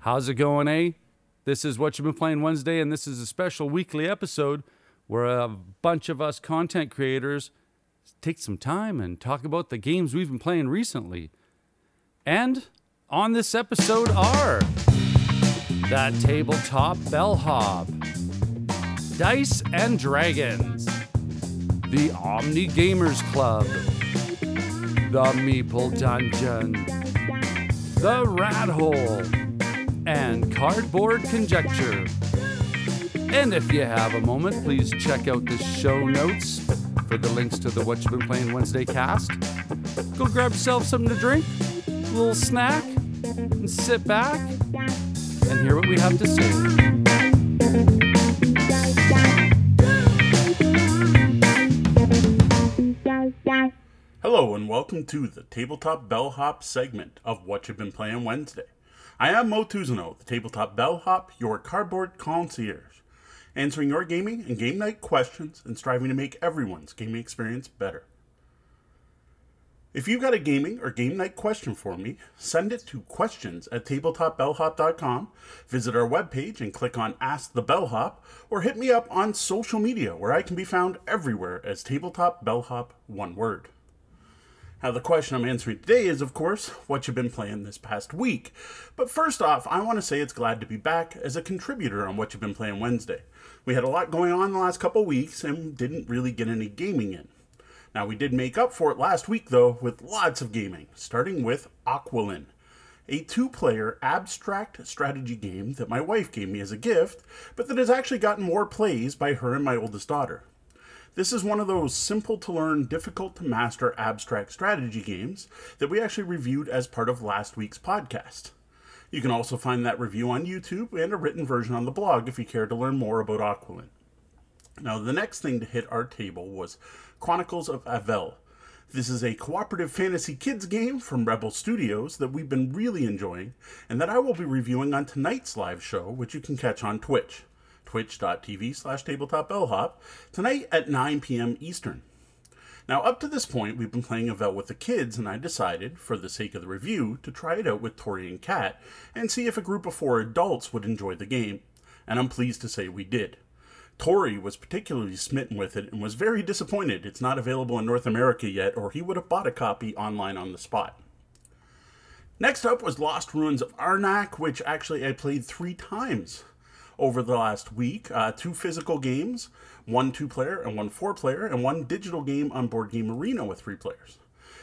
How's it going, eh? This is What You've Been Playing Wednesday, and this is a special weekly episode where a bunch of us content creators take some time and talk about the games we've been playing recently. And on this episode are the Tabletop Bellhop, Dice and Dragons, the Omni Gamers Club, the Meeple Dungeon, the Rat Hole, and Cardboard Conjecture. And if you have a moment, please check out the show notes for the links to the What You've Been Playing Wednesday cast. Go grab yourself something to drink, a little snack, and sit back and hear what we have to say. Hello and welcome to the Tabletop Bellhop segment of What You've Been Playing Wednesday. I am Mo Tuzano, the Tabletop Bellhop, your cardboard concierge, answering your gaming and game night questions and striving to make everyone's gaming experience better. If you've got a gaming or game night question for me, send it to questions@tabletopbellhop.com, visit our webpage and click on Ask the Bellhop, or hit me up on social media where I can be found everywhere as Tabletop Bellhop, one word. Now, the question I'm answering today is, of course, what you've been playing this past week. But first off, I want to say it's glad to be back as a contributor on What You've Been Playing Wednesday. We had a lot going on the last couple weeks and didn't really get any gaming in. Now, we did make up for it last week, though, with lots of gaming, starting with Aqualin, a two-player abstract strategy game that my wife gave me as a gift, but that has actually gotten more plays by her and my oldest daughter. This is one of those simple-to-learn, difficult-to-master abstract strategy games that we actually reviewed as part of last week's podcast. You can also find that review on YouTube and a written version on the blog if you care to learn more about Aqualin. Now, the next thing to hit our table was Chronicles of Avel. This is a cooperative fantasy kids game from Rebel Studios that we've been really enjoying, and that I will be reviewing on tonight's live show, which you can catch on Twitch. twitch.tv/tabletopbellhop, tonight at 9 p.m. Eastern. Now, up to this point, we've been playing Avel with the kids, and I decided, for the sake of the review, to try it out with Tori and Kat, and see if a group of 4 adults would enjoy the game, and I'm pleased to say we did. Tori was particularly smitten with it, and was very disappointed it's not available in North America yet, or he would have bought a copy online on the spot. Next up was Lost Ruins of Arnak, which actually I played 3 times. Over the last week, 2 physical games, 1 2-player and 1 4-player, and 1 digital game on Board Game Arena with 3 players.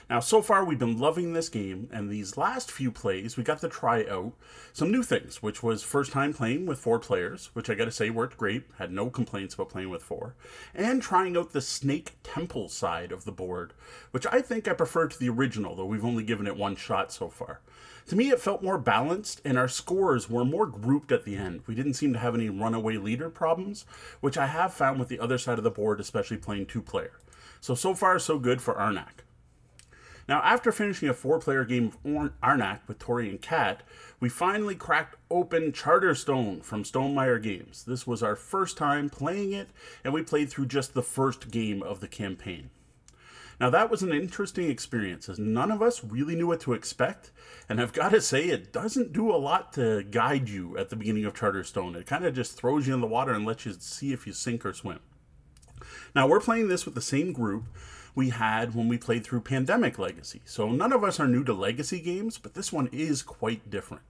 Now, so far, we've been loving this game, and these last few plays, we got to try out some new things, which was first time playing with 4 players, which I gotta say worked great, had no complaints about playing with 4, and trying out the Snake Temple side of the board, which I think I prefer to the original, though we've only given it 1 shot so far. To me, it felt more balanced, and our scores were more grouped at the end. We didn't seem to have any runaway leader problems, which I have found with the other side of the board, especially playing 2-player. So far, so good for Arnak. Now, after finishing a 4-player game of Arnak with Tori and Kat, we finally cracked open Charterstone from Stonemaier Games. This was our first time playing it, and we played through just the first game of the campaign. Now, that was an interesting experience, as none of us really knew what to expect, and I've got to say, it doesn't do a lot to guide you at the beginning of Charterstone. It kind of just throws you in the water and lets you see if you sink or swim. Now, we're playing this with the same group we had when we played through Pandemic Legacy, so none of us are new to Legacy games, but this one is quite different.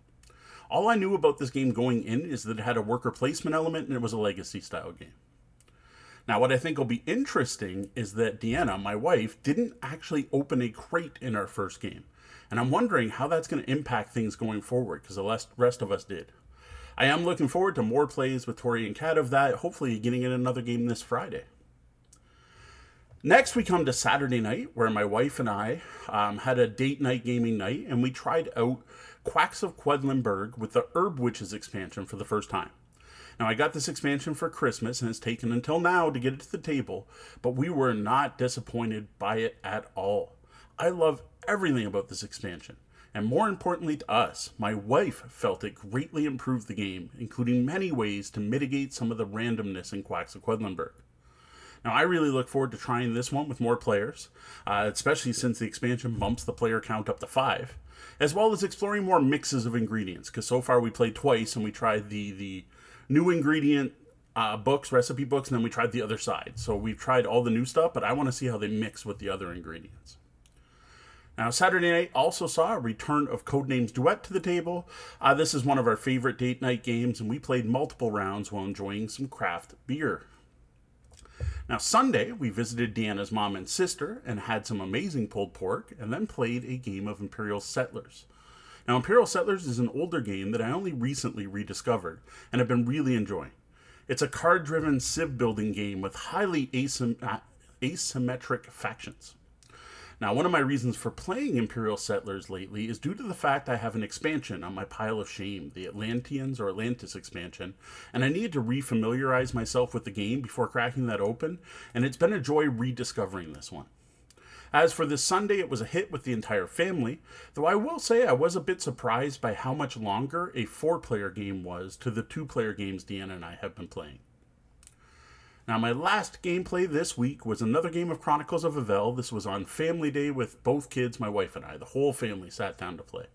All I knew about this game going in is that it had a worker placement element and it was a Legacy-style game. Now, what I think will be interesting is that Deanna, my wife, didn't actually open a crate in our first game, and I'm wondering how that's going to impact things going forward, because the rest of us did. I am looking forward to more plays with Tori and Kat of that, hopefully getting in another game this Friday. Next, we come to Saturday night, where my wife and I had a date night gaming night, and we tried out Quacks of Quedlinburg with the Herb Witches expansion for the first time. Now, I got this expansion for Christmas, and it's taken until now to get it to the table, but we were not disappointed by it at all. I love everything about this expansion, and more importantly to us, my wife felt it greatly improved the game, including many ways to mitigate some of the randomness in Quacks of Quedlinburg. Now, I really look forward to trying this one with more players, especially since the expansion bumps the player count up to 5, as well as exploring more mixes of ingredients, because so far we played twice and we tried the new ingredient recipe books, and then we tried the other side. So we've tried all the new stuff, but I want to see how they mix with the other ingredients. Now, Saturday night also saw a return of Codenames Duet to the table. This is one of our favorite date night games, and we played multiple rounds while enjoying some craft beer. Now, Sunday, we visited Deanna's mom and sister and had some amazing pulled pork, and then played a game of Imperial Settlers. Now, Imperial Settlers is an older game that I only recently rediscovered and have been really enjoying. It's a card-driven civ-building game with highly asymmetric factions. Now, one of my reasons for playing Imperial Settlers lately is due to the fact I have an expansion on my pile of shame, the Atlanteans or Atlantis expansion, and I needed to refamiliarize myself with the game before cracking that open, and it's been a joy rediscovering this one. As for this Sunday, it was a hit with the entire family, though I will say I was a bit surprised by how much longer a 4-player game was to the 2-player games Deanna and I have been playing. Now, my last gameplay this week was another game of Chronicles of Avel. This was on Family Day with both kids, my wife and I. The whole family sat down to play.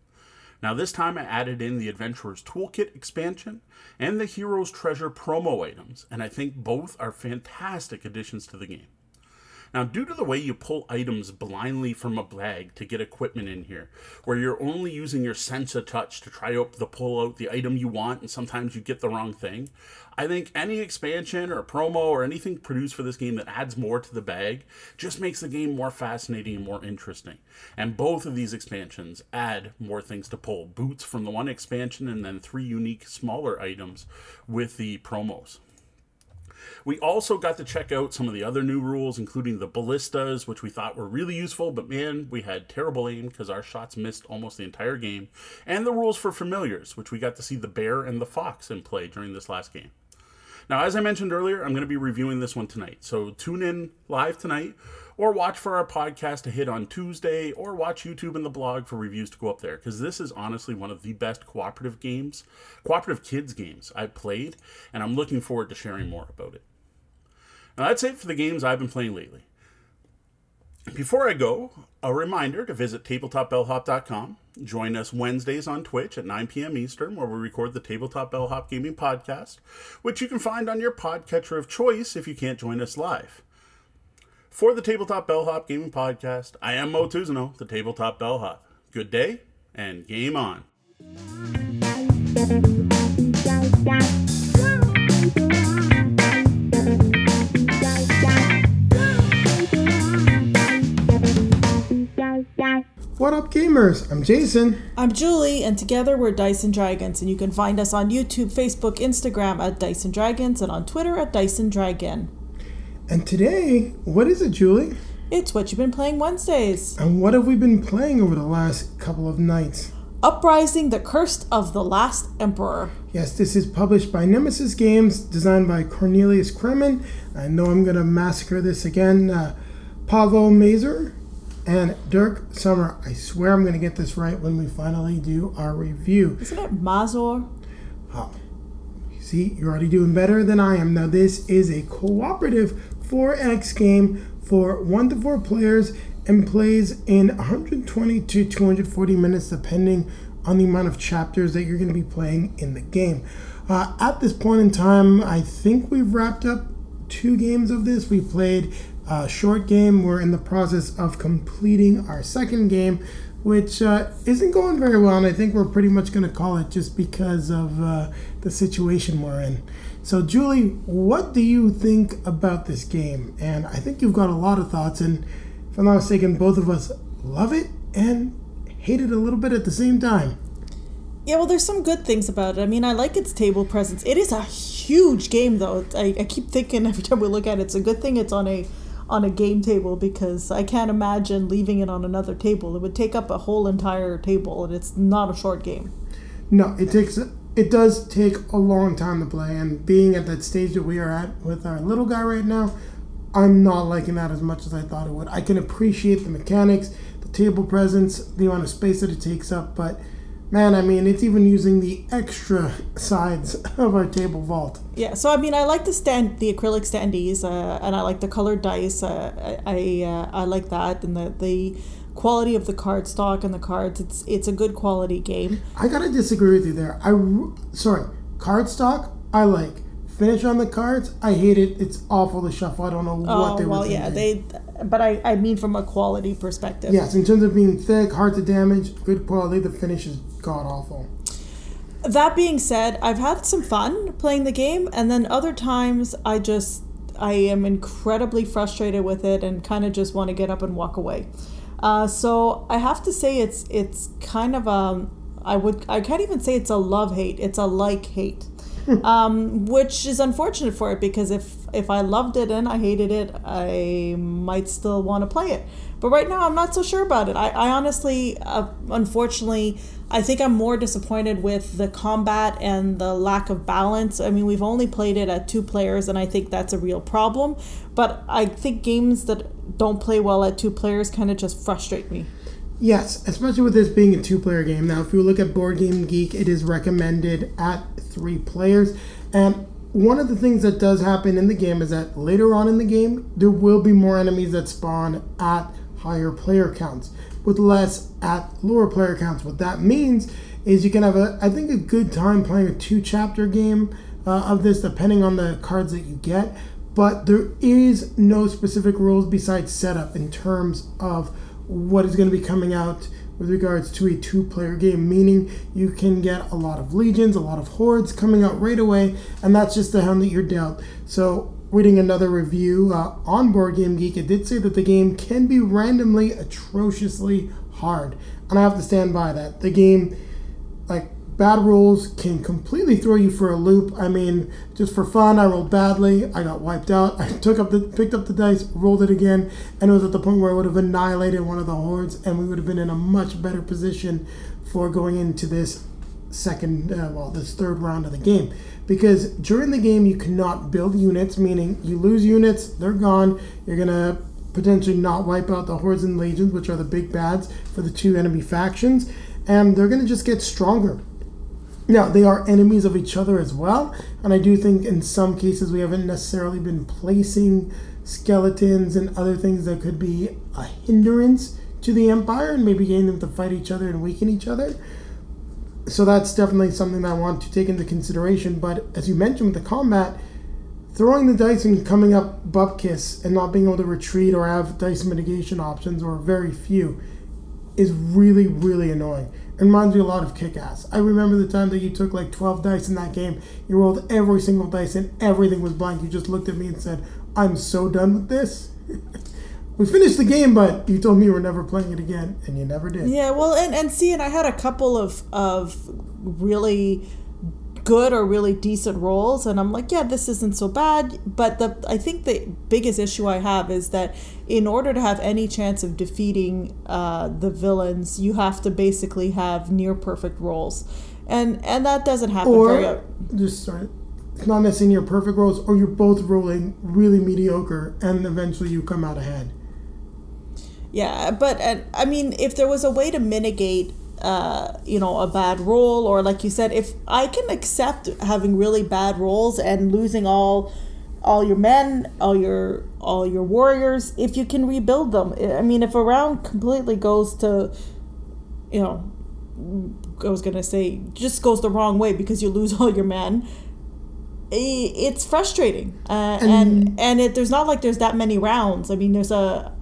Now, this time I added in the Adventurer's Toolkit expansion and the Hero's Treasure promo items, and I think both are fantastic additions to the game. Now, due to the way you pull items blindly from a bag to get equipment in here, where you're only using your sense of touch to try out the pull out the item you want, and sometimes you get the wrong thing, I think any expansion or promo or anything produced for this game that adds more to the bag just makes the game more fascinating and more interesting. And both of these expansions add more things to pull. Boots from the one expansion, and then 3 unique smaller items with the promos. We also got to check out some of the other new rules, including the ballistas, which we thought were really useful, but man, we had terrible aim because our shots missed almost the entire game, and the rules for familiars, which we got to see the bear and the fox in play during this last game. Now, as I mentioned earlier, I'm going to be reviewing this one tonight, so tune in live tonight, or watch for our podcast to hit on Tuesday, or watch YouTube and the blog for reviews to go up there, because this is honestly one of the best cooperative kids games I've played, and I'm looking forward to sharing more about it. Now, that's it for the games I've been playing lately. Before I go, a reminder to visit tabletopbellhop.com. Join us Wednesdays on Twitch at 9 p.m. Eastern, where we record the Tabletop Bellhop Gaming Podcast, which you can find on your podcatcher of choice if you can't join us live. For the Tabletop Bellhop Gaming Podcast, I am Mo Tuzano, the Tabletop Bellhop. Good day, and game on. What up, gamers? I'm Jason. I'm Julie, and together we're Dice and Dragons, and you can find us on YouTube, Facebook, Instagram at Dice and Dragons, and on Twitter at Dice and Dragon. And today, what is it, Julie? It's What You've Been Playing Wednesdays. And what have we been playing over the last couple of nights? Uprising: The Curse of the Last Emperor. Yes, this is published by Nemesis Games, designed by Cornelius Kremen. I know I'm going to massacre this again. Pavo Mazur. And Dirk Summer. I swear I'm going to get this right when we finally do our review. Isn't it Mazur? Oh, see, you're already doing better than I am. Now, this is a cooperative 4X game for 1 to 4 players and plays in 120 to 240 minutes, depending on the amount of chapters that you're going to be playing in the game. At this point in time, I think we've wrapped up 2 games of this. We played a short game. We're in the process of completing our second game, which isn't going very well, and I think we're pretty much going to call it just because of the situation we're in. So, Julie, what do you think about this game? And I think you've got a lot of thoughts, and if I'm not mistaken, both of us love it and hate it a little bit at the same time. Yeah, well, there's some good things about it. I mean, I like its table presence. It is a huge game, though. I keep thinking every time we look at it, it's a good thing it's on a on a game table, because I can't imagine leaving it on another table. It would take up a whole entire table, and it's not a short game. No, it does take a long time to play, and being at that stage that we are at with our little guy right now, I'm not liking that as much as I thought it would. I can appreciate the mechanics, the table presence, the amount of space that it takes up, but man, I mean, it's even using the extra sides of our table vault. Yeah, so I mean, I like the acrylic standees, and I like the colored dice. I like that, and the quality of the card stock and the cards. It's a good quality game. I gotta disagree with you there. Card stock I like. Finish on the cards, I hate it. It's awful to shuffle. I don't know what they were thinking. Oh, well, yeah. But I mean from a quality perspective. Yes, in terms of being thick, hard to damage, good quality, the finish is god-awful. That being said, I've had some fun playing the game, and then other times I am incredibly frustrated with it and kind of just want to get up and walk away. So I have to say it's kind of I can't even say it's a love-hate. It's a like-hate. Which is unfortunate for it, because if I loved it and I hated it, I might still want to play it. But right now, I'm not so sure about it. I honestly, unfortunately, I think I'm more disappointed with the combat and the lack of balance. I mean, we've only played it at 2 players, and I think that's a real problem. But I think games that don't play well at 2 players kind of just frustrate me. Yes, especially with this being a 2-player game. Now, if you look at Board Game Geek, it is recommended at 3 players. And one of the things that does happen in the game is that later on in the game, there will be more enemies that spawn at higher player counts, with less at lower player counts. What that means is you can have, a good time playing a 2-chapter game of this, depending on the cards that you get. But there is no specific rules besides setup in terms of what is going to be coming out with regards to a 2-player game, meaning you can get a lot of legions, a lot of hordes coming out right away, and that's just the hand that you're dealt. So reading another review on Board Game Geek, it did say that the game can be randomly atrociously hard, and I have to stand by that. The game, like, bad rules can completely throw you for a loop. I mean, just for fun, I rolled badly. I got wiped out. I picked up the dice, rolled it again, and it was at the point where I would have annihilated one of the hordes, and we would have been in a much better position for going into this this third round of the game. Because during the game, you cannot build units, meaning you lose units, they're gone. You're going to potentially not wipe out the hordes and legions, which are the big bads for the 2 enemy factions, and they're going to just get stronger. Now, they are enemies of each other as well, and I do think in some cases we haven't necessarily been placing skeletons and other things that could be a hindrance to the Empire and maybe getting them to fight each other and weaken each other. So that's definitely something that I want to take into consideration, but as you mentioned with the combat, throwing the dice and coming up bupkis and not being able to retreat or have dice mitigation options, or very few, is really, really annoying. It reminds me a lot of Kick-Ass. I remember the time that you took like 12 dice in that game. You rolled every single dice and everything was blank. You just looked at me and said, I'm so done with this. We finished the game, but you told me you were never playing it again, and you never did. Yeah, well, and I had a couple of really good or really decent rolls, and I'm like, yeah, this isn't so bad. But I think the biggest issue I have is that in order to have any chance of defeating the villains, you have to basically have near perfect rolls, and that doesn't happen. It's not necessarily near perfect rolls, or you're both rolling really mediocre, and eventually you come out ahead. Yeah, but I mean, if there was a way to mitigate a bad roll, or like you said, if I can accept having really bad rolls and losing all your men, all your warriors, if you can rebuild them. I mean, if a round completely goes the wrong way because you lose all your men, it's frustrating. There's not like there's that many rounds. I mean, the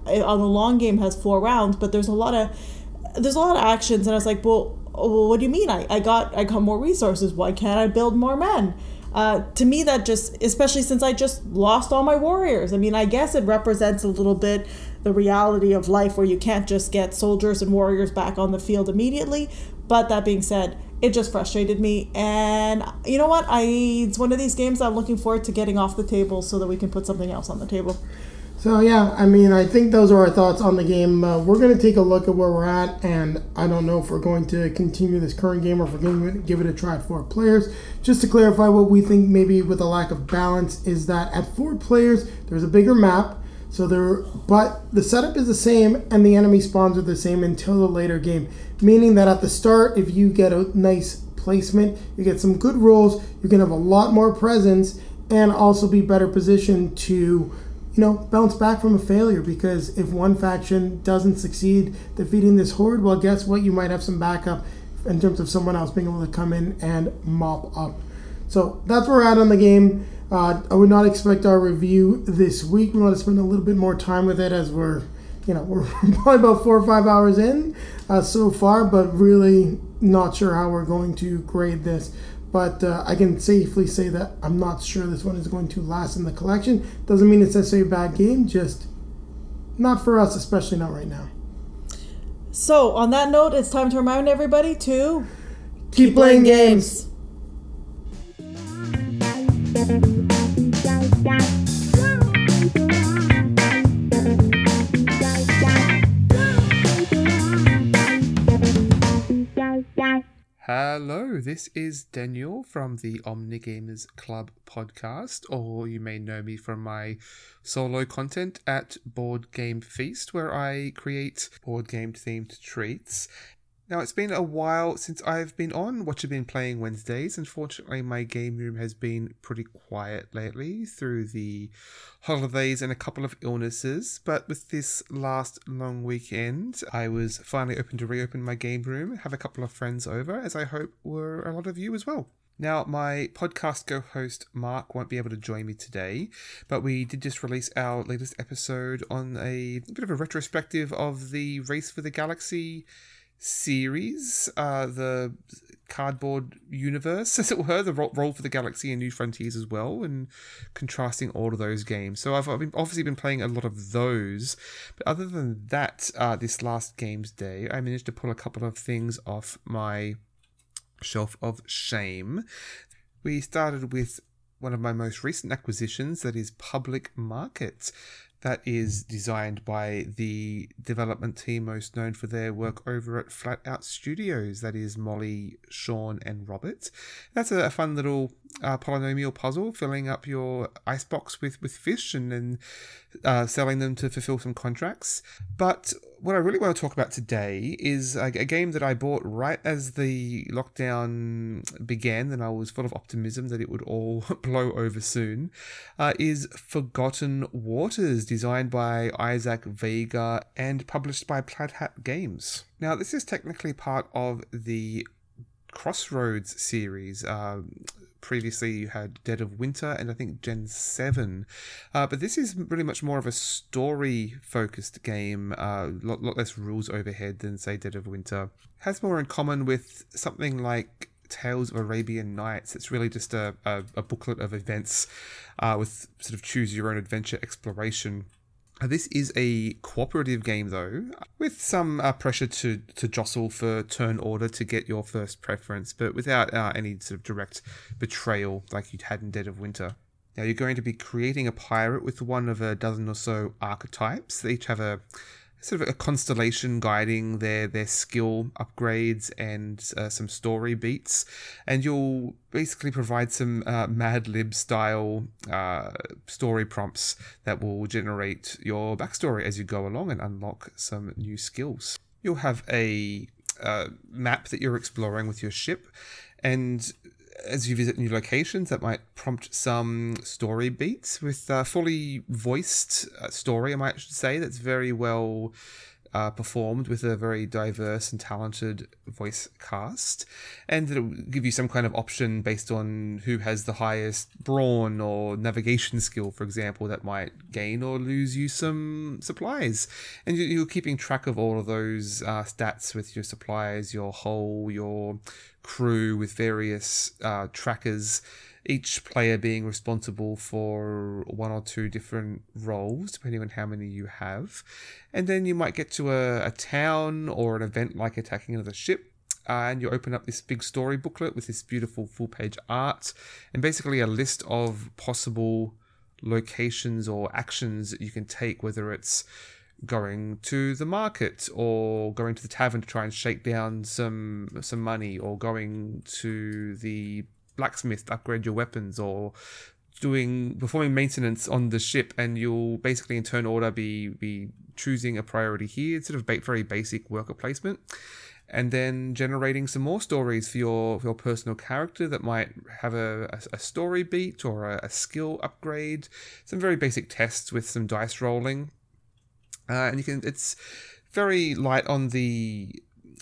long game has 4 rounds, but there's a lot of actions, and I was like, well, what do you mean? I got more resources. Why can't I build more men? To me, that just, especially since I just lost all my warriors. I mean, I guess it represents a little bit the reality of life where you can't just get soldiers and warriors back on the field immediately. But that being said, it just frustrated me. And you know what? It's one of these games I'm looking forward to getting off the table so that we can put something else on the table. So yeah, I mean, I think those are our thoughts on the game. We're going to take a look at where we're at, and I don't know if we're going to continue this current game or if we're going to give it a try at 4 players. Just to clarify, what we think maybe with a lack of balance is that at 4 players, there's a bigger map, so but the setup is the same and the enemy spawns are the same until the later game, meaning that at the start, if you get a nice placement, you get some good rolls, you can have a lot more presence and also be better positioned to, you know, bounce back from a failure, because if one faction doesn't succeed defeating this horde, well, guess what? You might have some backup in terms of someone else being able to come in and mop up. So that's where we're at on the game. I would not expect our review this week. We want to spend a little bit more time with it, as we're probably about 4 or 5 hours in so far, but really not sure how we're going to grade this. But I can safely say that I'm not sure this one is going to last in the collection. Doesn't mean it's necessarily a bad game, just not for us, especially not right now. So on that note, it's time to remind everybody to keep playing games. Hello, this is Daniel from the Omni Gamers Club podcast, or you may know me from my solo content at Board Game Feast, where I create board game themed treats. Now, it's been a while since I've been on What You've Been Playing Wednesdays. Unfortunately, my game room has been pretty quiet lately through the holidays and a couple of illnesses, but with this last long weekend, I was finally open to reopen my game room, have a couple of friends over, as I hope were a lot of you as well. Now, my podcast co-host Mark won't be able to join me today, but we did just release our latest episode on a bit of a retrospective of the Race for the Galaxy series, the cardboard universe, as it were, the Roll for the Galaxy and New Frontiers as well, and contrasting all of those games. So I've obviously been playing a lot of those, but other than that, this last games day, I managed to pull a couple of things off my shelf of shame. We started with one of my most recent acquisitions, that is Public Markets. That is designed by the development team most known for their work over at Flat Out Studios. That is Molly, Sean, and Robert. That's a fun little polynomial puzzle, filling up your icebox with fish and then selling them to fulfill some contracts. But what I really want to talk about today is a game that I bought right as the lockdown began, and I was full of optimism that it would all blow over soon, is Forgotten Waters, designed by Isaac Vega and published by Plaid Hat Games. Now, this is technically part of the Crossroads series. Previously, you had Dead of Winter and I think Gen 7. But this is really much more of a story-focused game. A lot less rules overhead than, say, Dead of Winter. Has more in common with something like Tales of Arabian Nights. It's really just a booklet of events with sort of choose-your-own-adventure exploration. This is a cooperative game, though, with some pressure to jostle for turn order to get your first preference, but without any sort of direct betrayal like you'd had in Dead of Winter. Now, you're going to be creating a pirate with one of a dozen or so archetypes. They each have a sort of a constellation guiding their skill upgrades and some story beats, and you'll basically provide some Mad Lib style story prompts that will generate your backstory as you go along and unlock some new skills. You'll have a map that you're exploring with your ship, and as you visit new locations, that might prompt some story beats with a fully voiced story, I might say, that's very well performed with a very diverse and talented voice cast. And it'll give you some kind of option based on who has the highest brawn or navigation skill, for example, that might gain or lose you some supplies. And you're keeping track of all of those stats with your supplies, your hull, your crew, with various trackers, each player being responsible for 1 or 2 different roles, depending on how many you have. And then you might get to a town or an event like attacking another ship, and you open up this big story booklet with this beautiful full-page art and basically a list of possible locations or actions that you can take, whether it's going to the market or going to the tavern to try and shake down some money, or going to the blacksmith to upgrade your weapons, or performing maintenance on the ship. And you'll basically in turn order be choosing a priority here. It's sort of very basic worker placement, and then generating some more stories for your personal character that might have a story beat or a skill upgrade. Some very basic tests with some dice rolling, and it's very light on the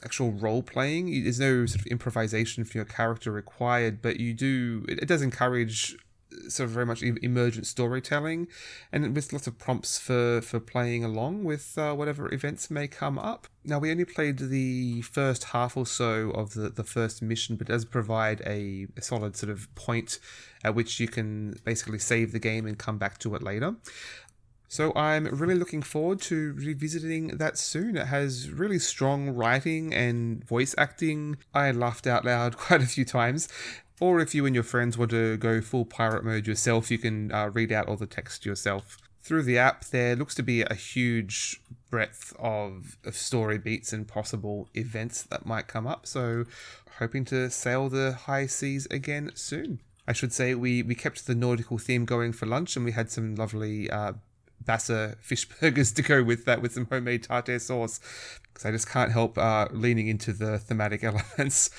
actual role playing. There's no sort of improvisation for your character required, but it does encourage sort of very much emergent storytelling, and with lots of prompts for playing along with whatever events may come up. Now, we only played the first half or so of the first mission, but it does provide a solid sort of point at which you can basically save the game and come back to it later. So I'm really looking forward to revisiting that soon. It has really strong writing and voice acting. I laughed out loud quite a few times. Or if you and your friends want to go full pirate mode yourself, you can read out all the text yourself. Through the app, there looks to be a huge breadth of story beats and possible events that might come up. So hoping to sail the high seas again soon. I should say we kept the nautical theme going for lunch, and we had some lovely Bassa fish burgers to go with that, with some homemade tartare sauce, because I just can't help leaning into the thematic elements.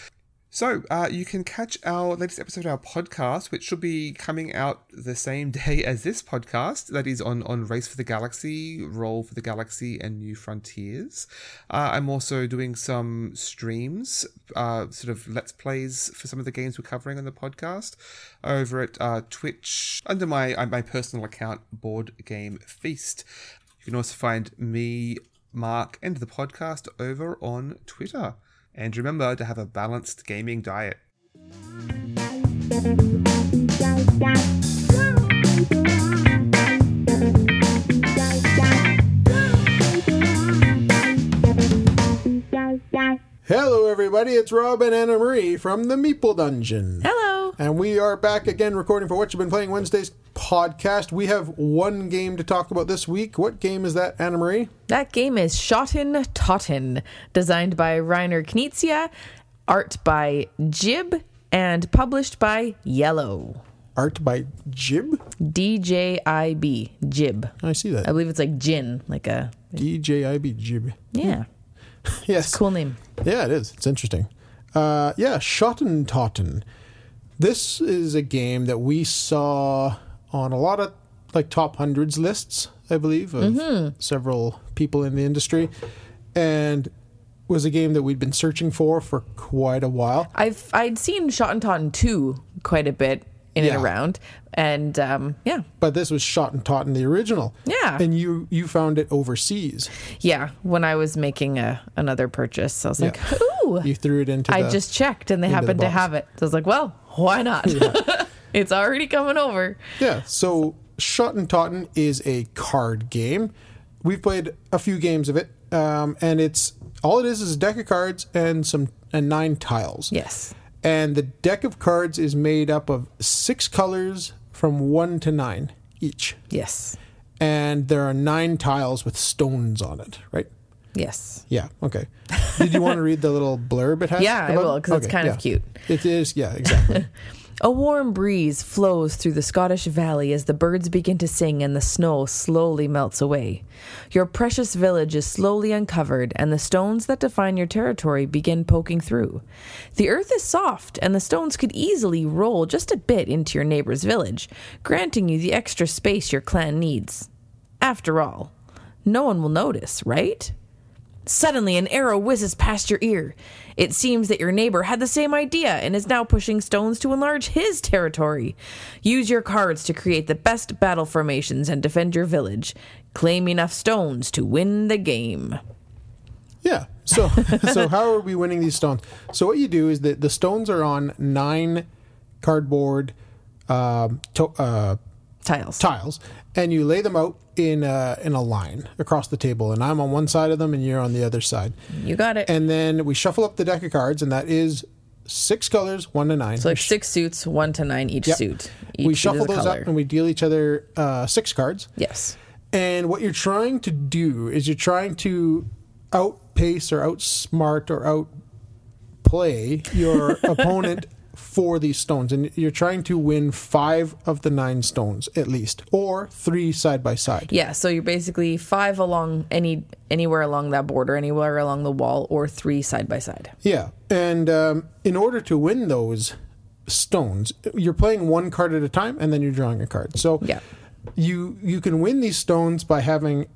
So you can catch our latest episode of our podcast, which should be coming out the same day as this podcast. That is on Race for the Galaxy, Roll for the Galaxy, and New Frontiers. I'm also doing some streams, sort of Let's Plays for some of the games we're covering on the podcast over at Twitch under my personal account, Board Game Feast. You can also find me, Mark, and the podcast over on Twitter. And remember to have a balanced gaming diet. Hello, everybody. It's Rob and Anna Marie from the Meeple Dungeon. Hello. And we are back again recording for What You've Been Playing Wednesday's podcast. We have one game to talk about this week. What game is that, Anna Marie? That game is Schotten-Totten, designed by Reiner Knizia, art by Jib, and published by Yellow. Art by Jib? D-J-I-B, Jib. I see that. I believe it's like gin, like a... D-J-I-B, Jib. Yeah. Yes. It's a cool name. Yeah, it is. It's interesting. Schotten-Totten. This is a game that we saw on a lot of like top hundreds lists, I believe, of several people in the industry, and was a game that we'd been searching for quite a while. I'd seen Schotten-Totten 2 quite a bit and around, and but this was Schotten-Totten the original. Yeah, and you found it overseas. Yeah, when I was making another purchase, I was like, "Ooh!" You threw it into. I just checked, and they happened to have it. So I was like, "Well, why not?" Yeah. It's already coming over. Yeah, so Schotten-Totten is a card game. We've played a few games of it, and it's all it is a deck of cards and nine tiles. Yes. And the deck of cards is made up of 6 colors from 1 to 9 each. Yes. And there are 9 tiles with stones on it, right? Yes. Yeah, okay. Did you want to read the little blurb it has? Yeah, I will, because it's kind of cute. It is, yeah, exactly. A warm breeze flows through the Scottish valley as the birds begin to sing and the snow slowly melts away. Your precious village is slowly uncovered, and the stones that define your territory begin poking through. The earth is soft, and the stones could easily roll just a bit into your neighbor's village, granting you the extra space your clan needs. After all, no one will notice, right? Suddenly, an arrow whizzes past your ear. It seems that your neighbor had the same idea and is now pushing stones to enlarge his territory. Use your cards to create the best battle formations and defend your village. Claim enough stones to win the game. Yeah, so how are we winning these stones? So what you do is that the stones are on 9 cardboard tiles, and you lay them out in a line across the table, and I'm on one side of them and you're on the other side. You got it. And then we shuffle up the deck of cards, and that is six colors, 1 to 9. So like six suits, 1 to 9 each suit. We shuffle those up and we deal each other 6 cards. Yes. And what you're trying to do is you're trying to outpace or outsmart or outplay your opponent for these stones. And you're trying to win 5 of the 9 stones at least, or 3 side by side. Yeah, so you're basically 5 along anywhere along that border, anywhere along the wall, or 3 side by side. Yeah, and in order to win those stones, you're playing one card at a time, and then you're drawing a card. So you can win these stones by having...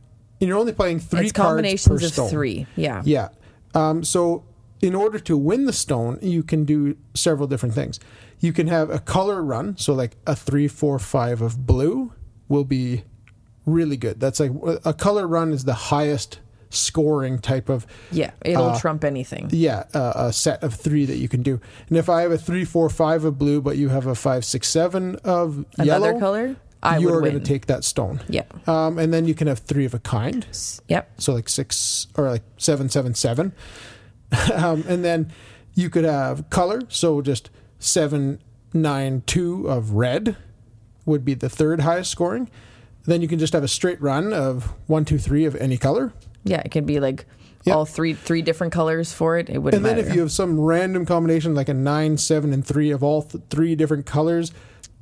And you're only playing 3 cards per stone. It's combinations of 3, yeah. Yeah, so... In order to win the stone, you can do several different things. You can have a color run, so like a 3, 4, 5 of blue will be really good. That's like a color run is the highest scoring type of... Yeah, it'll trump anything. Yeah, a set of 3 that you can do. And if I have a 3, 4, 5 of blue, but you have a 5, 6, 7 of yellow... Another color? You're going to take that stone. Yeah. And then you can have 3 of a kind. Yep. So like 6 or like 7, 7, 7. And then you could have color, so just 7, 9, 2 of red would be the 3rd highest scoring. Then you can just have a straight run of 1, 2, 3 of any color. Yeah, it could be like all three different colors for it. It wouldn't matter. And then if you have some random combination like a 9, 7, and 3 of all 3 different colors,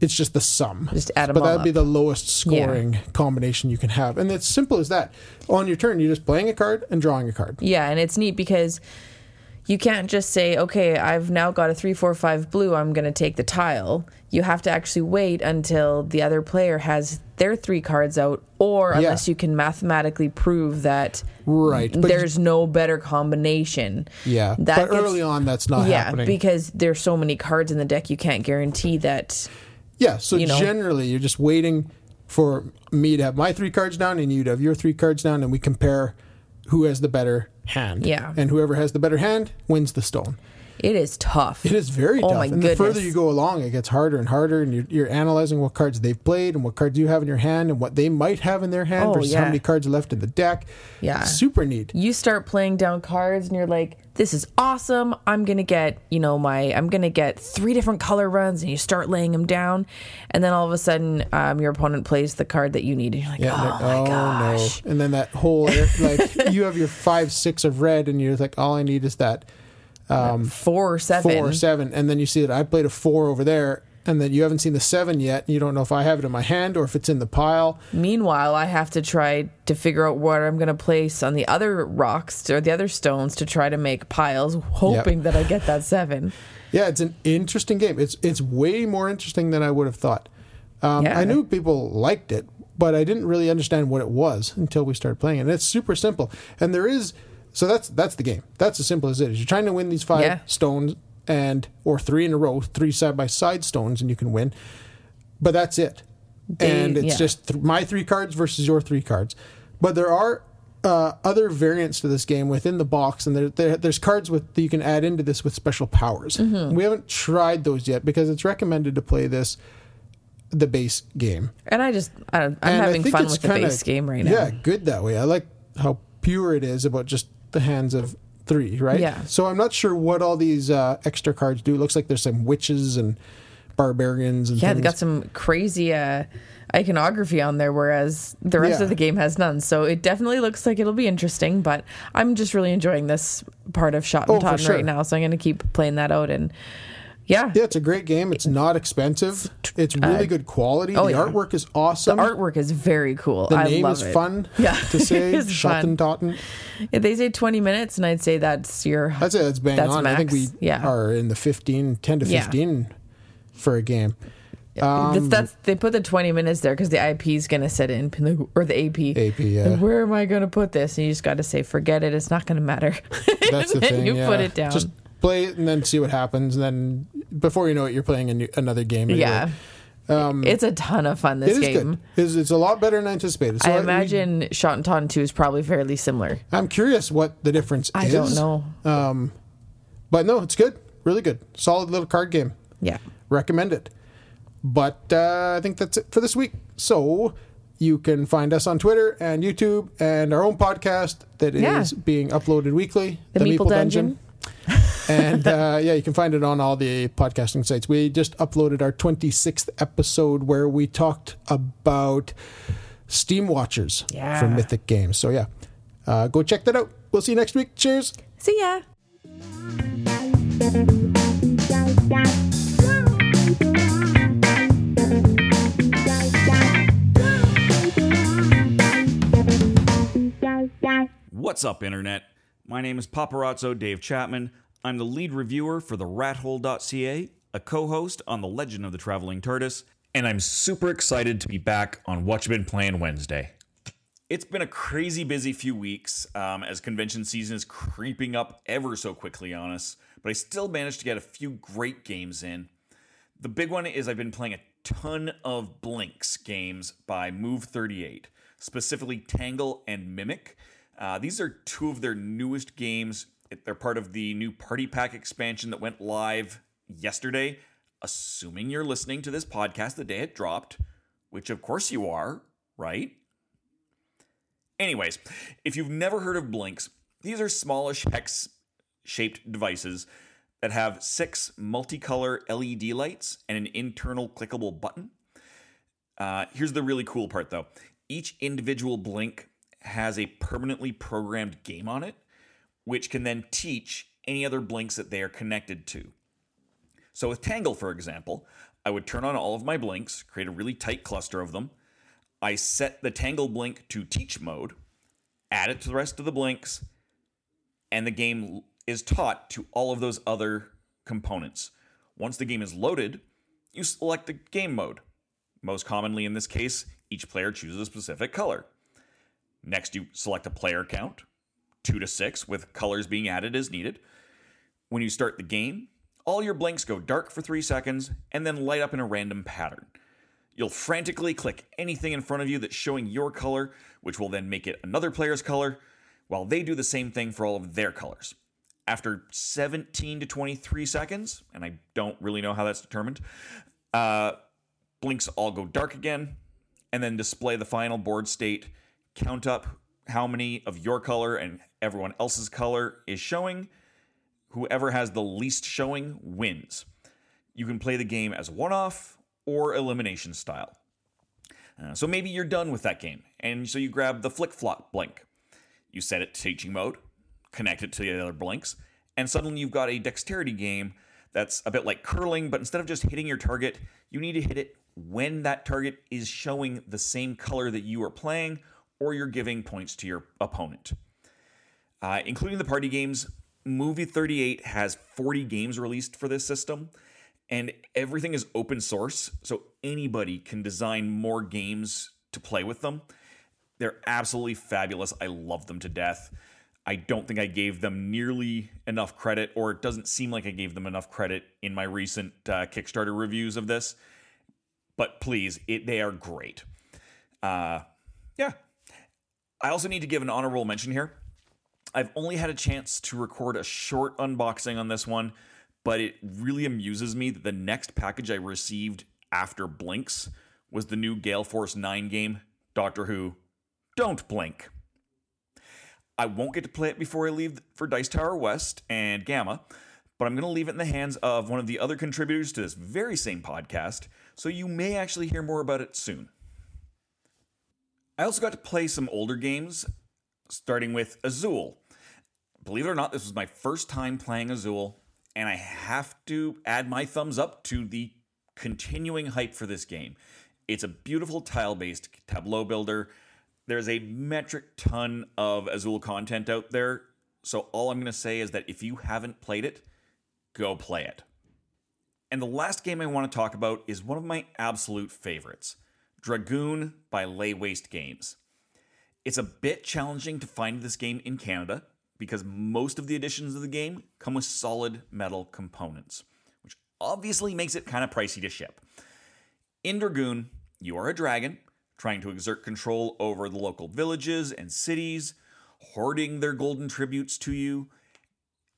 it's just the sum. Just add them all up. But that'd be the lowest scoring combination you can have, and it's simple as that. On your turn, you're just playing a card and drawing a card. Yeah, and it's neat because you can't just say, okay, I've now got a 3, 4, 5 blue, I'm going to take the tile. You have to actually wait until the other player has their 3 cards out, or unless you can mathematically prove that there's no better combination. Yeah, but early on that's not happening. Yeah, because there's so many cards in the deck, you can't guarantee that... Yeah, so generally you're just waiting for me to have my 3 cards down and you to have your 3 cards down, and we compare who has the better hand. Yeah. And whoever has the better hand wins the stone. It is tough. It is very tough. My goodness. The further you go along, it gets harder and harder, and you're analyzing what cards they've played and what cards you have in your hand and what they might have in their hand versus how many cards are left in the deck. Yeah. It's super neat. You start playing down cards and you're like, this is awesome. I'm going to get, I'm going to get 3 different color runs, and you start laying them down, and then all of a sudden your opponent plays the card that you need, and you're like, oh gosh. No. And then that whole, like, you have your 5, 6 of red, and you're like, all I need is that 4 or 7. 4 or 7. And then you see that I played a 4 over there, and then you haven't seen the 7 yet, and you don't know if I have it in my hand or if it's in the pile. Meanwhile, I have to try to figure out what I'm going to place on the other rocks or the other stones to try to make piles, hoping that I get that 7. Yeah, it's an interesting game. It's way more interesting than I would have thought. I knew people liked it, but I didn't really understand what it was until we started playing it. And it's super simple. And there is... So that's the game. That's as simple as it is. You're trying to win these 5 stones, and or 3 in a row, 3 side-by-side stones, and you can win. But that's it. And it's just my 3 cards versus your 3 cards. But there are other variants to this game within the box, and there's cards that you can add into this with special powers. Mm-hmm. We haven't tried those yet because it's recommended to play this, the base game. And I'm having fun with the base game right now. Yeah, good that way. I like how pure it is about just the hands of 3, right? Yeah. So I'm not sure what all these extra cards do. It looks like there's some witches and barbarians and things. They've got some crazy iconography on there, whereas the rest of the game has none. So it definitely looks like it'll be interesting, but I'm just really enjoying this part of Schotten-Totten right now, so I'm going to keep playing that out. And yeah, it's a great game. It's not expensive. It's really good quality. The artwork is awesome. The artwork is very cool. The name is fun to say. Schotten-Totten. If they say 20 minutes, and I'd say that's bang on. Max. I think we are in the 10 to 15 for a game. They put the 20 minutes there because the IP is going to set in, or the AP. AP, yeah. Like, where am I going to put this? And you just got to say, forget it. It's not going to matter. That's the thing. You put it down. Just play it and then see what happens. And then before you know it, you're playing another game. Anyway. Yeah. It's a ton of fun, this game. It is good. It's a lot better than I anticipated. So I imagine Schotten-Totten 2 is probably fairly similar. I'm curious what the difference is. I don't know. But no, it's good. Really good. Solid little card game. Yeah. Recommend it. But I think that's it for this week. So you can find us on Twitter and YouTube and our own podcast that is being uploaded weekly. The Meeple Dungeon. And yeah, you can find it on all the podcasting sites. We just uploaded our 26th episode where we talked about Steam Watchers from Mythic Games. So yeah, go check that out. We'll see you next week. Cheers. See ya. What's up, Internet? My name is Paparazzo Dave Chapman. I'm the lead reviewer for the rathole.ca, a co-host on The Legend of the Traveling Tortoise, and I'm super excited to be back on What You Been Playing Wednesday. It's been a crazy busy few weeks as convention season is creeping up ever so quickly on us, but I still managed to get a few great games in. The big one is I've been playing a ton of Blinks games by Move 38, specifically Tangle and Mimic. These are two of their newest games. They're part of the new Party Pack expansion that went live yesterday, assuming you're listening to this podcast the day it dropped, which of course you are, right? Anyways, if you've never heard of Blinks, these are smallish hex-shaped devices that have 6 multicolor LED lights and an internal clickable button. Here's the really cool part, though. Each individual blink has a permanently programmed game on it, which can then teach any other blinks that they are connected to. So with Tangle, for example, I would turn on all of my blinks, create a really tight cluster of them. I set the Tangle blink to teach mode, add it to the rest of the blinks, and the game is taught to all of those other components. Once the game is loaded, you select the game mode. Most commonly in this case, each player chooses a specific color. Next, you select a player count, 2 to 6, with colors being added as needed. When you start the game, all your blinks go dark for 3 seconds and then light up in a random pattern. You'll frantically click anything in front of you that's showing your color, which will then make it another player's color, while they do the same thing for all of their colors. After 17 to 23 seconds, and I don't really know how that's determined, blinks all go dark again, and then display the final board state. Count up how many of your color and everyone else's color is showing. Whoever has the least showing wins. You can play the game as one-off or elimination style. So maybe you're done with that game, and so you grab the flick-flop blink. You set it to teaching mode, connect it to the other blinks, and suddenly you've got a dexterity game that's a bit like curling, but instead of just hitting your target, you need to hit it when that target is showing the same color that you are playing, or you're giving points to your opponent. Including the party games, Movie 38 has 40 games released for this system, and everything is open source, so anybody can design more games to play with them. They're absolutely fabulous. I love them to death. I don't think I gave them nearly enough credit, or it doesn't seem like I gave them enough credit in my recent Kickstarter reviews of this, but please, they are great. Yeah. I also need to give an honorable mention here. I've only had a chance to record a short unboxing on this one, but it really amuses me that the next package I received after Blinks was the new Gale Force 9 game, Doctor Who, Don't Blink. I won't get to play it before I leave for Dice Tower West and Gamma, but I'm going to leave it in the hands of one of the other contributors to this very same podcast, so you may actually hear more about it soon. I also got to play some older games, starting with Azul. Believe it or not, this was my first time playing Azul, and I have to add my thumbs up to the continuing hype for this game. It's a beautiful tile-based tableau builder. There's a metric ton of Azul content out there, so all I'm going to say is that if you haven't played it, go play it. And the last game I want to talk about is one of my absolute favorites, Dragoon by Lay Waste Games. It's a bit challenging to find this game in Canada because most of the editions of the game come with solid metal components, which obviously makes it kind of pricey to ship. In Dragoon, you are a dragon trying to exert control over the local villages and cities, hoarding their golden tributes to you,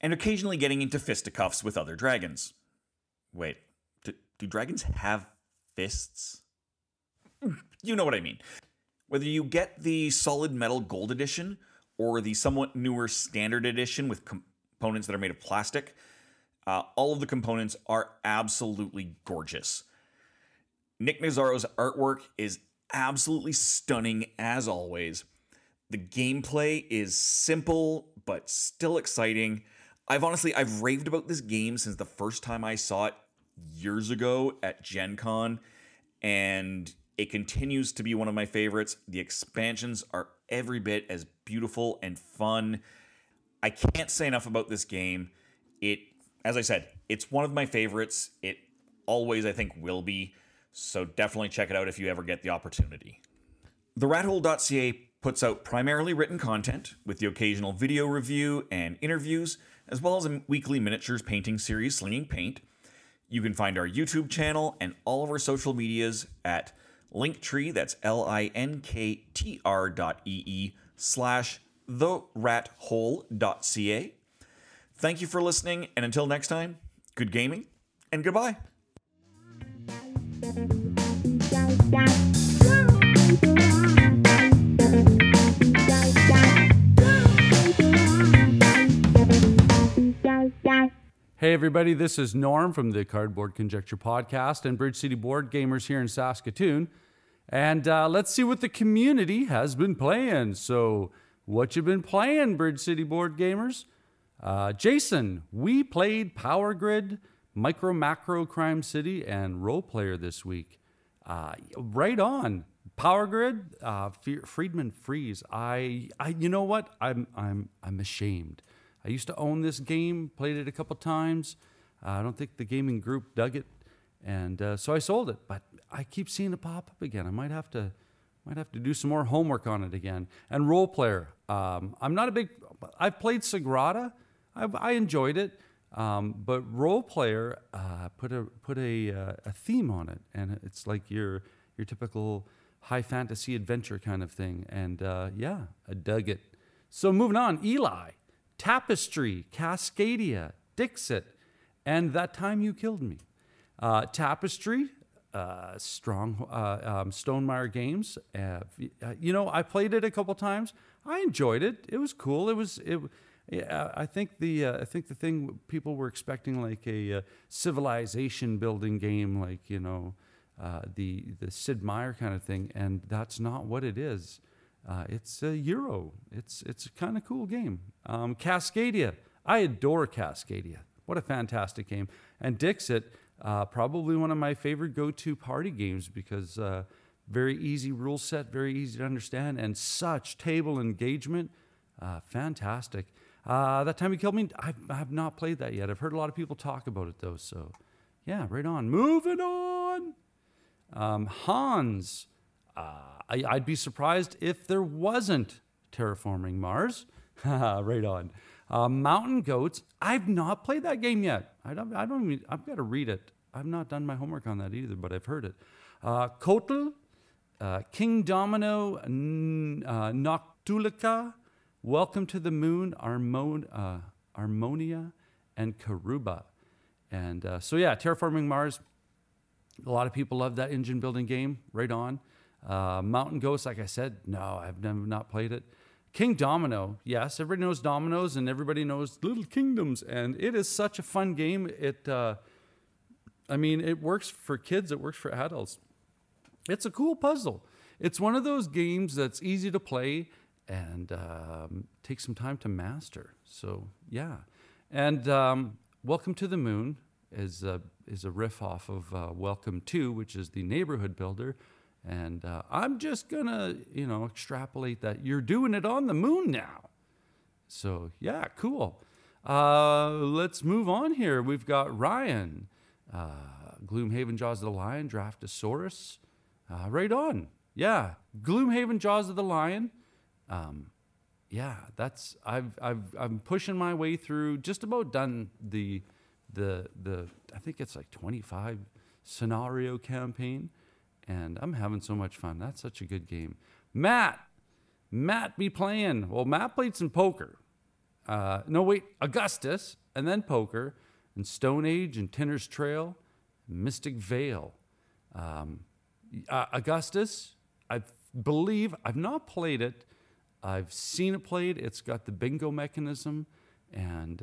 and occasionally getting into fisticuffs with other dragons. Wait, do dragons have fists? You know what I mean. Whether you get the solid metal gold edition or the somewhat newer standard edition with components that are made of plastic, All of the components are absolutely gorgeous. Nick Mazzaro's artwork is absolutely stunning as always. The gameplay is simple but still exciting. I've raved about this game since the first time I saw it years ago at Gen Con, and it continues to be one of my favorites. The expansions are every bit as beautiful and fun. I can't say enough about this game. As I said, it's one of my favorites. It always, I think, will be. So definitely check it out if you ever get the opportunity. The Rathole.ca puts out primarily written content with the occasional video review and interviews, as well as a weekly miniatures painting series, Slinging Paint. You can find our YouTube channel and all of our social medias at Linktree, that's linktr.ee/therathole.ca. Thank you for listening, and until next time, good gaming and goodbye. Hey everybody, this is Norm from the Cardboard Conjecture Podcast and Bridge City Board Gamers here in Saskatoon. And let's see what the community has been playing. So what you been playing, Bridge City Board Gamers? Jason, we played Power Grid, Micro Macro Crime City, and Role Player this week. Right on. Power Grid, Friedman Freeze. I you know what? I'm ashamed. I used to own this game, played it a couple times. I don't think the gaming group dug it, and so I sold it. But I keep seeing it pop up again. I might have to do some more homework on it again. And Role Player, I've played Sagrada. I enjoyed it, but Role Player put a theme on it, and it's like your typical high fantasy adventure kind of thing. And I dug it. So moving on, Eli. Tapestry, Cascadia, Dixit, and That Time You Killed Me. Tapestry, Stonemaier Games. I played it a couple times. I enjoyed it. It was cool. I think the thing people were expecting, like a civilization building game, like the Sid Meier kind of thing, and that's not what it is. It's a Euro. It's a kind of cool game. Cascadia. I adore Cascadia. What a fantastic game. And Dixit, probably one of my favorite go-to party games because very easy rule set, very easy to understand, and such table engagement. Fantastic. That Time You Killed Me, I have not played that yet. I've heard a lot of people talk about it, though. So, yeah, right on. Moving on. Hans. I'd be surprised if there wasn't Terraforming Mars. Right on. Mountain Goats. I've not played that game yet. I've got to read it. I've not done my homework on that either, but I've heard it. Kotal, King Domino, Noctulica, Welcome to the Moon, Armonia, and Karuba. And Terraforming Mars. A lot of people love that engine building game. Right on. Mountain Ghost, like I said, no, I've not played it. King Domino, yes, everybody knows dominoes and everybody knows Little Kingdoms, and it is such a fun game. It works for kids, it works for adults. It's a cool puzzle. It's one of those games that's easy to play and take some time to master. So yeah, and Welcome to the Moon is a riff off of Welcome To, which is the neighborhood builder. And I'm just going to, extrapolate that you're doing it on the moon now. So, yeah, cool. Let's move on here. We've got Ryan, Gloomhaven, Jaws of the Lion, Draftosaurus. Right on. Yeah, Gloomhaven, Jaws of the Lion. I'm pushing my way through, just about done the I think it's like 25 scenario campaign. And I'm having so much fun. That's such a good game. Matt be playing. Well, Matt played some poker. Augustus, and then poker, and Stone Age, and Tinner's Trail, Mystic Vale. Augustus, I believe, I've not played it. I've seen it played. It's got the bingo mechanism, and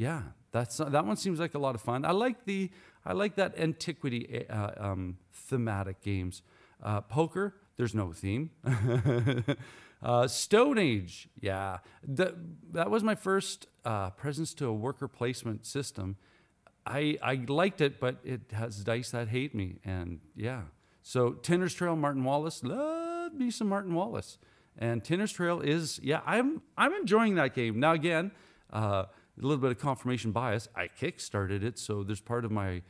yeah, that one seems like a lot of fun. I like that antiquity thematic games. Poker, there's no theme. Stone Age, yeah, that was my first presence to a worker placement system. I liked it, but it has dice that hate me, and yeah. So Tinner's Trail, Martin Wallace, love me some Martin Wallace, and Tinner's Trail is, yeah, I'm enjoying that game now. Again, a little bit of confirmation bias. I kickstarted it, so there's part of my,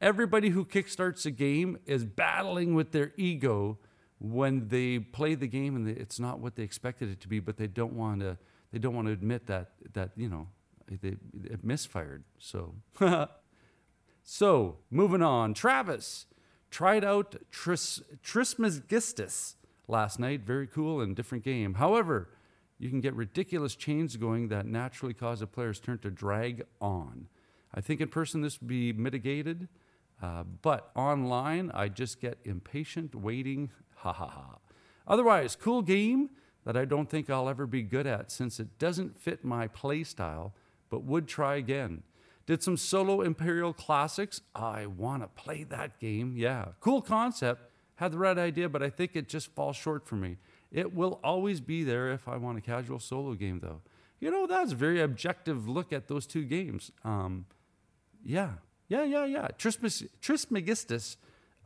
everybody who kickstarts a game is battling with their ego when they play the game and it's not what they expected it to be, but they don't want to admit that it misfired. So, so moving on, Travis tried out Trismegistus last night. Very cool and different game. However, you can get ridiculous chains going that naturally cause a player's turn to drag on. I think in person this would be mitigated, but online I just get impatient waiting. Ha ha ha. Otherwise, cool game that I don't think I'll ever be good at since it doesn't fit my play style, but would try again. Did some solo Imperial classics. I want to play that game. Yeah, cool concept. Had the right idea, but I think it just falls short for me. It will always be there if I want a casual solo game, though. That's a very objective look at those two games. Yeah. Trismegistus.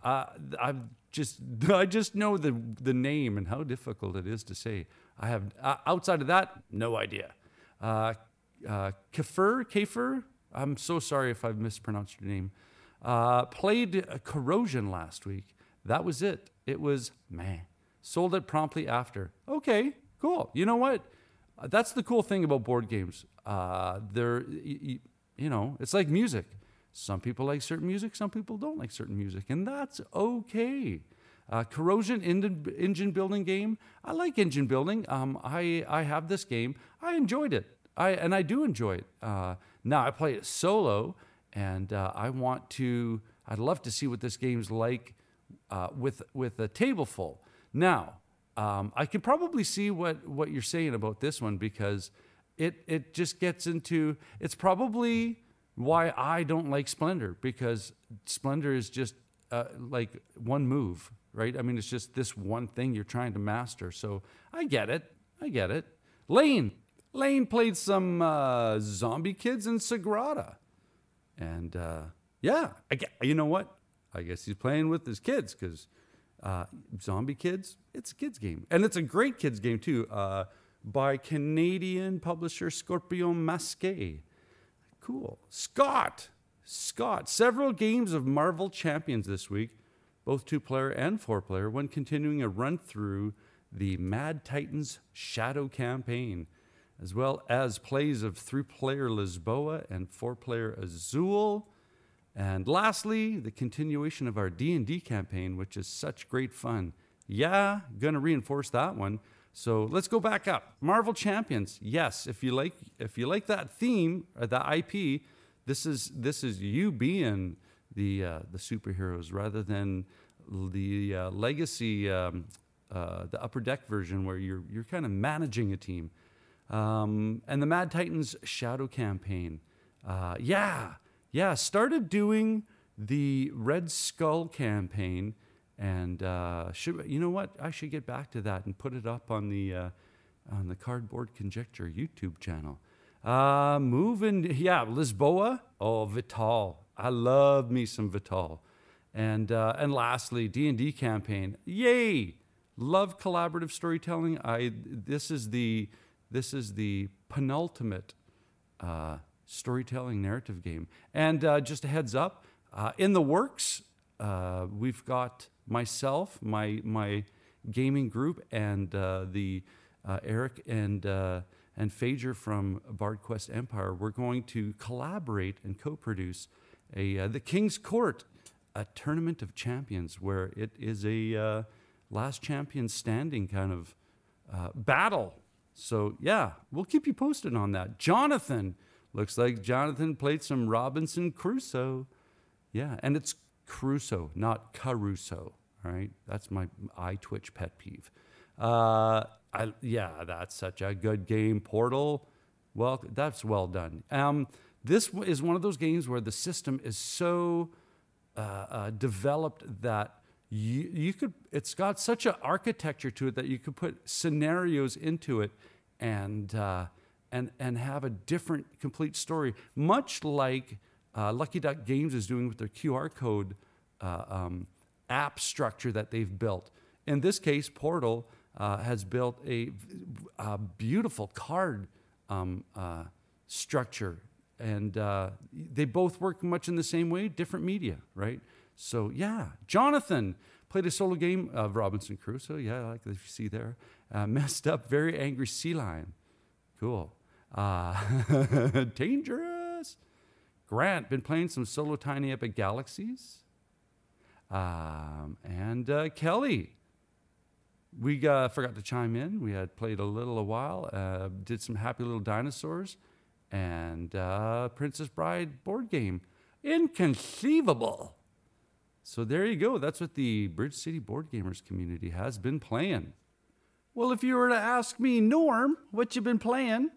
I just know the name and how difficult it is to say. I have outside of that, no idea. Kefir. I'm so sorry if I've mispronounced your name. Played Corrosion last week. That was it. It was meh. Sold it promptly after. Okay, cool. You know what? That's the cool thing about board games. It's like music. Some people like certain music. Some people don't like certain music. And that's okay. Corrosion engine building game. I like engine building. I have this game. I enjoyed it. I do enjoy it. Now I play it solo. And I'd love to see what this game's like with a table full. Now, I can probably see what you're saying about this one because it just gets into... It's probably why I don't like Splendor, because Splendor is just like one move, right? I mean, it's just this one thing you're trying to master. So I get it. Lane played some Zombie Kids and Sagrada. And you know what? I guess he's playing with his kids because... Zombie Kids, it's a kids game. And it's a great kids game, too, by Canadian publisher Scorpion Masqué. Cool. Scott. Several games of Marvel Champions this week, both 2-player and 4-player, when continuing a run-through the Mad Titans Shadow Campaign, as well as plays of 3-player Lisboa and 4-player Azul. And lastly, the continuation of our D&D campaign, which is such great fun. Yeah, going to reinforce that one. So let's go back up. Marvel Champions. Yes, if you like that theme or that IP, this is you being the superheroes rather than the legacy the upper deck version where you're kind of managing a team. And the Mad Titans Shadow Campaign. Yeah, started doing the Red Skull campaign, and you know what? I should get back to that and put it up on the Cardboard Conjecture YouTube channel. Lisboa. Oh, Vital. I love me some Vital. And lastly, D&D campaign. Yay! Love collaborative storytelling. This is the penultimate storytelling narrative game. And just a heads up, in the works, we've got myself, my gaming group, and the Eric and Phaedra from Bard Quest Empire. We're going to collaborate and co-produce the King's Court, a tournament of champions, where it is a last champion standing kind of battle. So yeah, we'll keep you posted on that. Jonathan. Looks like Jonathan played some Robinson Crusoe. Yeah, and it's Crusoe, not Caruso. All right, that's my iTwitch pet peeve. That's such a good game. Portal, Well, that's well done. This is one of those games where the system is so developed that you could, it's got such an architecture to it that you could put scenarios into it and have a different complete story, much like Lucky Duck Games is doing with their QR code app structure that they've built. In this case, Portal has built a beautiful card structure, and they both work much in the same way, different media, right? So yeah, Jonathan played a solo game of Robinson Crusoe. Yeah, like you see there. Messed up, very angry sea lion. Cool. Dangerous. Grant, been playing some solo tiny epic galaxies. And Kelly, we forgot to chime in. We had played a while, did some happy little dinosaurs, and Princess Bride board game. Inconceivable. So there you go. That's what the Bridge City Board Gamers community has been playing. Well, if you were to ask me, Norm, what you been playing,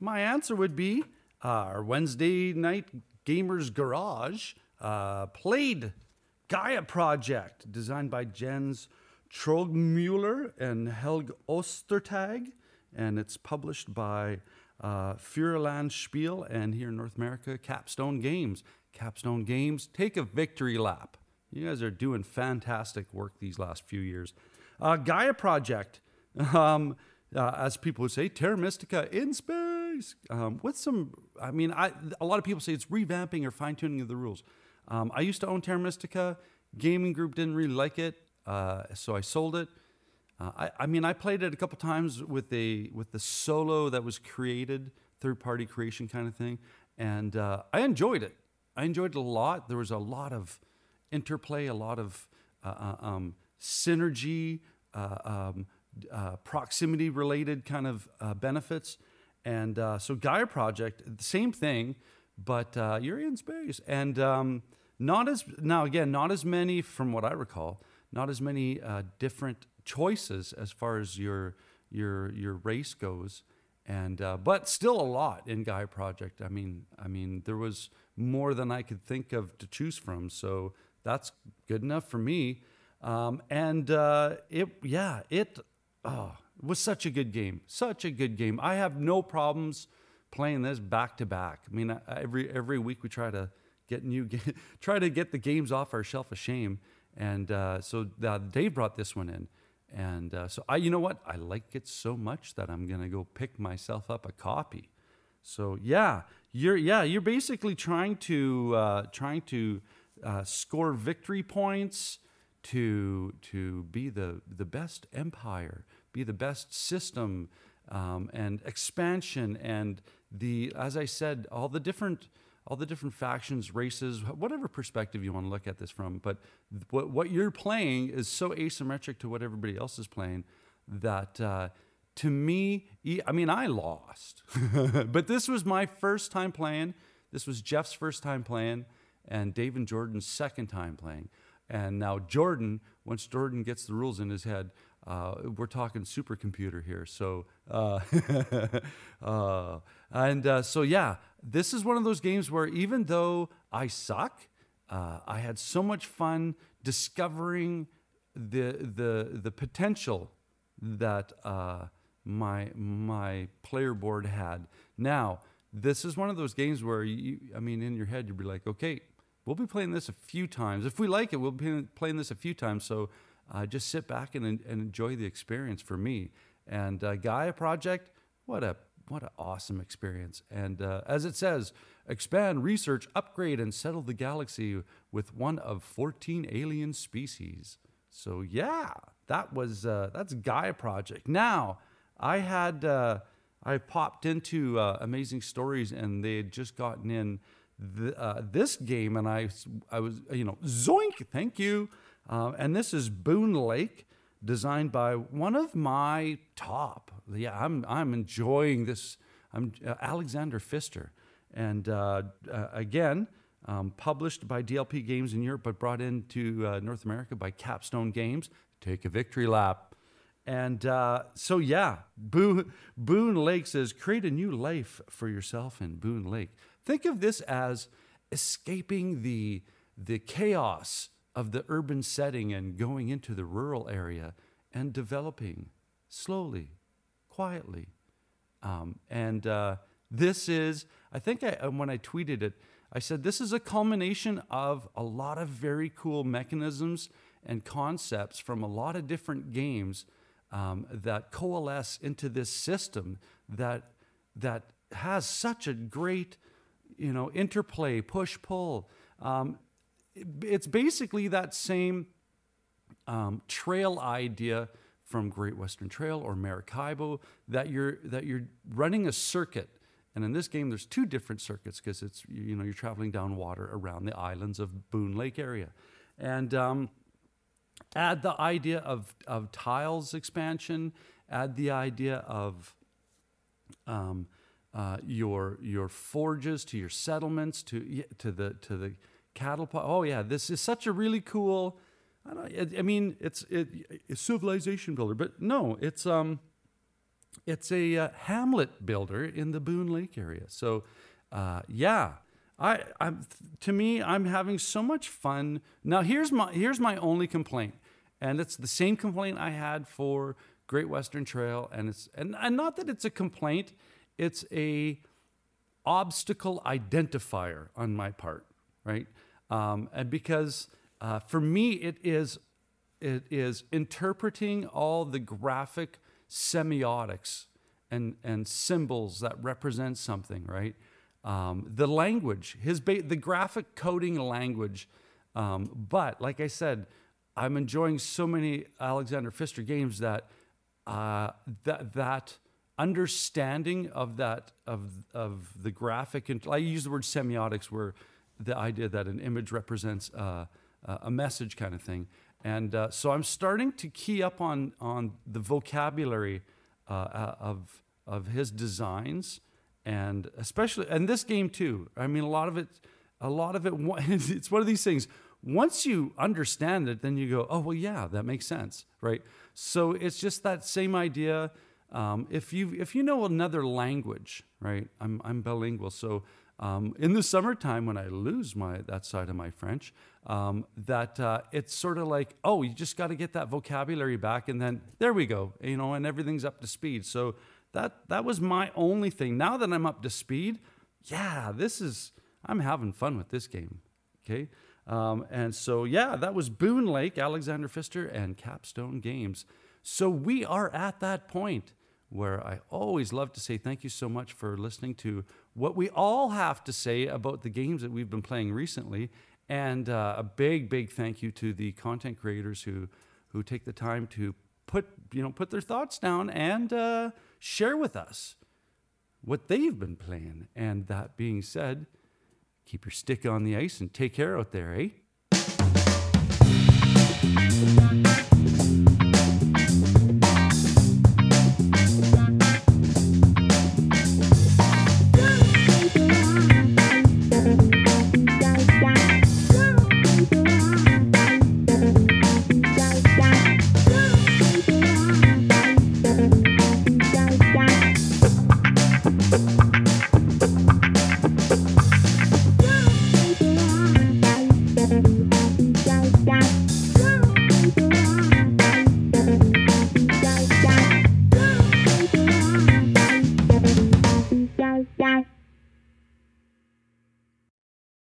my answer would be our Wednesday night Gamers Garage played Gaia Project, designed by Jens Trogmuller and Helge Ostertag, and it's published by Feuerland Spiel, and here in North America, Capstone Games. Capstone Games, take a victory lap. You guys are doing fantastic work these last few years. Gaia Project, as people would say, Terra Mystica in space. With some, a lot of people say it's revamping or fine-tuning of the rules. I used to own Terra Mystica. Gaming group didn't really like it, so I sold it. I played it a couple times with the solo that was created, third-party creation kind of thing, and I enjoyed it. I enjoyed it a lot. There was a lot of interplay, a lot of synergy, proximity-related kind of benefits. And so Gaia Project, same thing, but you're in space. And not as many, from what I recall, not as many different choices as far as your race goes. And but still a lot in Gaia Project. I mean, there was more than I could think of to choose from. So that's good enough for me. It was such a good game. Such a good game. I have no problems playing this back to back. I mean, every week we try to get the games off our shelf of shame. And so Dave brought this one in. And so you know what? I like it so much that I'm going to go pick myself up a copy. So yeah, you're basically trying to score victory points to be the best empire, be the best system, and expansion, and as I said, all the different factions, races, whatever perspective you want to look at this from. But what you're playing is so asymmetric to what everybody else is playing that to me, I lost. But this was my first time playing. This was Jeff's first time playing, and Dave and Jordan's second time playing. And now Jordan, once Jordan gets the rules in his head, we're talking supercomputer here. So, this is one of those games where even though I suck, I had so much fun discovering the potential that my player board had. Now, this is one of those games where in your head you'd be like, okay, we'll be playing this a few times. If we like it, we'll be playing this a few times. So just sit back and enjoy the experience for me. And Gaia Project, what an awesome experience. And as it says, expand, research, upgrade, and settle the galaxy with one of 14 alien species. So yeah, that was that's Gaia Project. Now, I popped into Amazing Stories, and they had just gotten in this game, and I was, zoink, thank you. And this is Boone Lake, designed by one of my top. Yeah, I'm enjoying this. I'm Alexander Pfister, and published by DLP Games in Europe, but brought into North America by Capstone Games. Take a victory lap. And so, yeah, Boone Lake says, create a new life for yourself in Boone Lake. Think of this as escaping the chaos of the urban setting and going into the rural area and developing slowly, quietly. This is, I think when I tweeted it, I said, this is a culmination of a lot of very cool mechanisms and concepts from a lot of different games that coalesce into this system that has such a great, interplay, push-pull. It's basically that same trail idea from Great Western Trail or Maracaibo, that you're running a circuit. And in this game, there's two different circuits because it's, you're traveling down water around the islands of Boone Lake area. And add the idea of tiles expansion, add the idea of your forges to your settlements to the cattle. Oh yeah, this is such a really cool. It's civilization builder, but no, it's a hamlet builder in the Boone Lake area. So, yeah. I'm having so much fun. Now here's my only complaint, and it's the same complaint I had for Great Western Trail, and not that it's a complaint, it's a obstacle identifier on my part, right? And because for me it is interpreting all the graphic semiotics and symbols that represent something, right? The language, the graphic coding language. But like I said, I'm enjoying so many Alexander Pfister games that understanding of that of the graphic, and I use the word semiotics, where the idea that an image represents a message kind of thing. And so I'm starting to key up on the vocabulary of his designs. And especially, and this game too. I mean, a lot of it. It's one of these things. Once you understand it, then you go, "Oh well, yeah, that makes sense, right?" So it's just that same idea. If you know another language, right? I'm bilingual, so in the summertime when I lose that side of my French, it's sort of like, oh, you just got to get that vocabulary back, and then there we go, and everything's up to speed. So. That was my only thing. Now that I'm up to speed, yeah, I'm having fun with this game, okay? And so, yeah, that was Boone Lake, Alexander Pfister, and Capstone Games. So we are at that point where I always love to say thank you so much for listening to what we all have to say about the games that we've been playing recently, and a big, big thank you to the content creators who take the time to put their thoughts down and share with us what they've been playing. And that being said, keep your stick on the ice and take care out there, eh?